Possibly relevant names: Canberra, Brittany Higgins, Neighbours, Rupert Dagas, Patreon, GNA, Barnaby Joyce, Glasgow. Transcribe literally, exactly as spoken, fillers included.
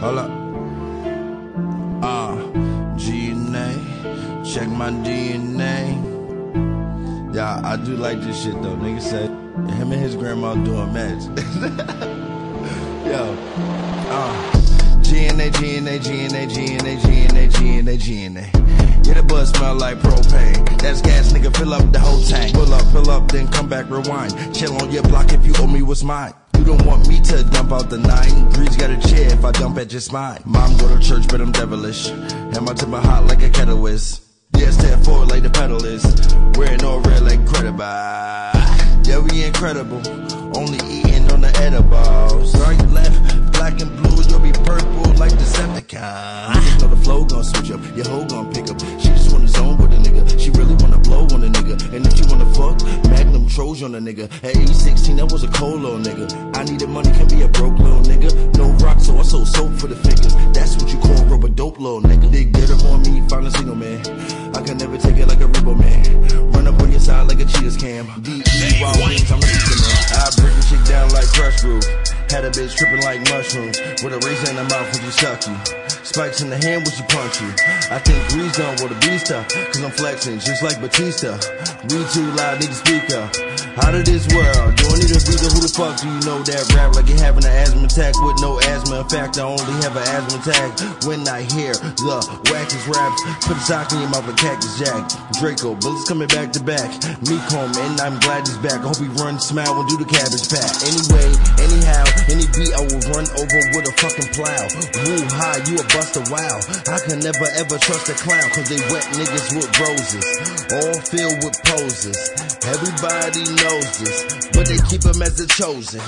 Hold up. Uh, G N A, check my D N A. Yeah, I do like this shit though. Nigga said him and his grandma doing magic. Yo, uh, G N A, G N A, G N A, G N A, G N A, G N A, G N A. Yeah, the bus smell like propane. That's gas, nigga, fill up the whole tank. Pull up, fill up, then come back, rewind. Chill on your block if you owe me what's mine. You don't want me to dump out the nine. Greed's got a chair if I dump at just mine. Mom go to church, but I'm devilish. And my temper hot like a kettle is. Yeah, stand forward like the pedal is. Wearing all red like credible. Yeah, we incredible. Only eating on the edibles. Right, left, black and blue, you'll be purple like Decepticon. Niggas know the flow gon' switch up, your hoe gon' pick up. She just wanna zone with a nigga, she really wanna blow on a nigga. And if you wanna fuck, Magnum Trojan on a nigga. At age sixteen, I was a cold little nigga. I needed money, can be a broke little nigga. No rock, so I sold soap for the figures. That's what you call rubber dope, little nigga. Dig get up on me, find a single man. I can never take it like a rubber man. Run up on your side like a cheetah's cam. D E wild wings, I'm a cheetah man. I break the chick down like crush brew. Had a bitch tripping like mushrooms. With a razor in her mouth when she suck you. Spikes in the hand when she punch you. I think Grease done with a beast up. Cause I'm flexing just like Batista. We too loud, need to speak up. Out of this world, do I need a visa? Who the fuck do you know that rap like you're having an asthma attack? With no asthma, in fact, I only have an asthma attack. When I hear the wackest raps, put a sock in your mouth with Cactus Jack. Draco, bullets coming back to back. Me come and I'm glad he's back. I hope he runs, smile, and do the cabbage pack. Anyway, anyhow, any beat I will run over with a fucking plow. Woo high, you a buster, wow. I can never ever trust a clown, cause they wet niggas with roses. All filled with poses. Everybody knows this, but they keep them as the chosen.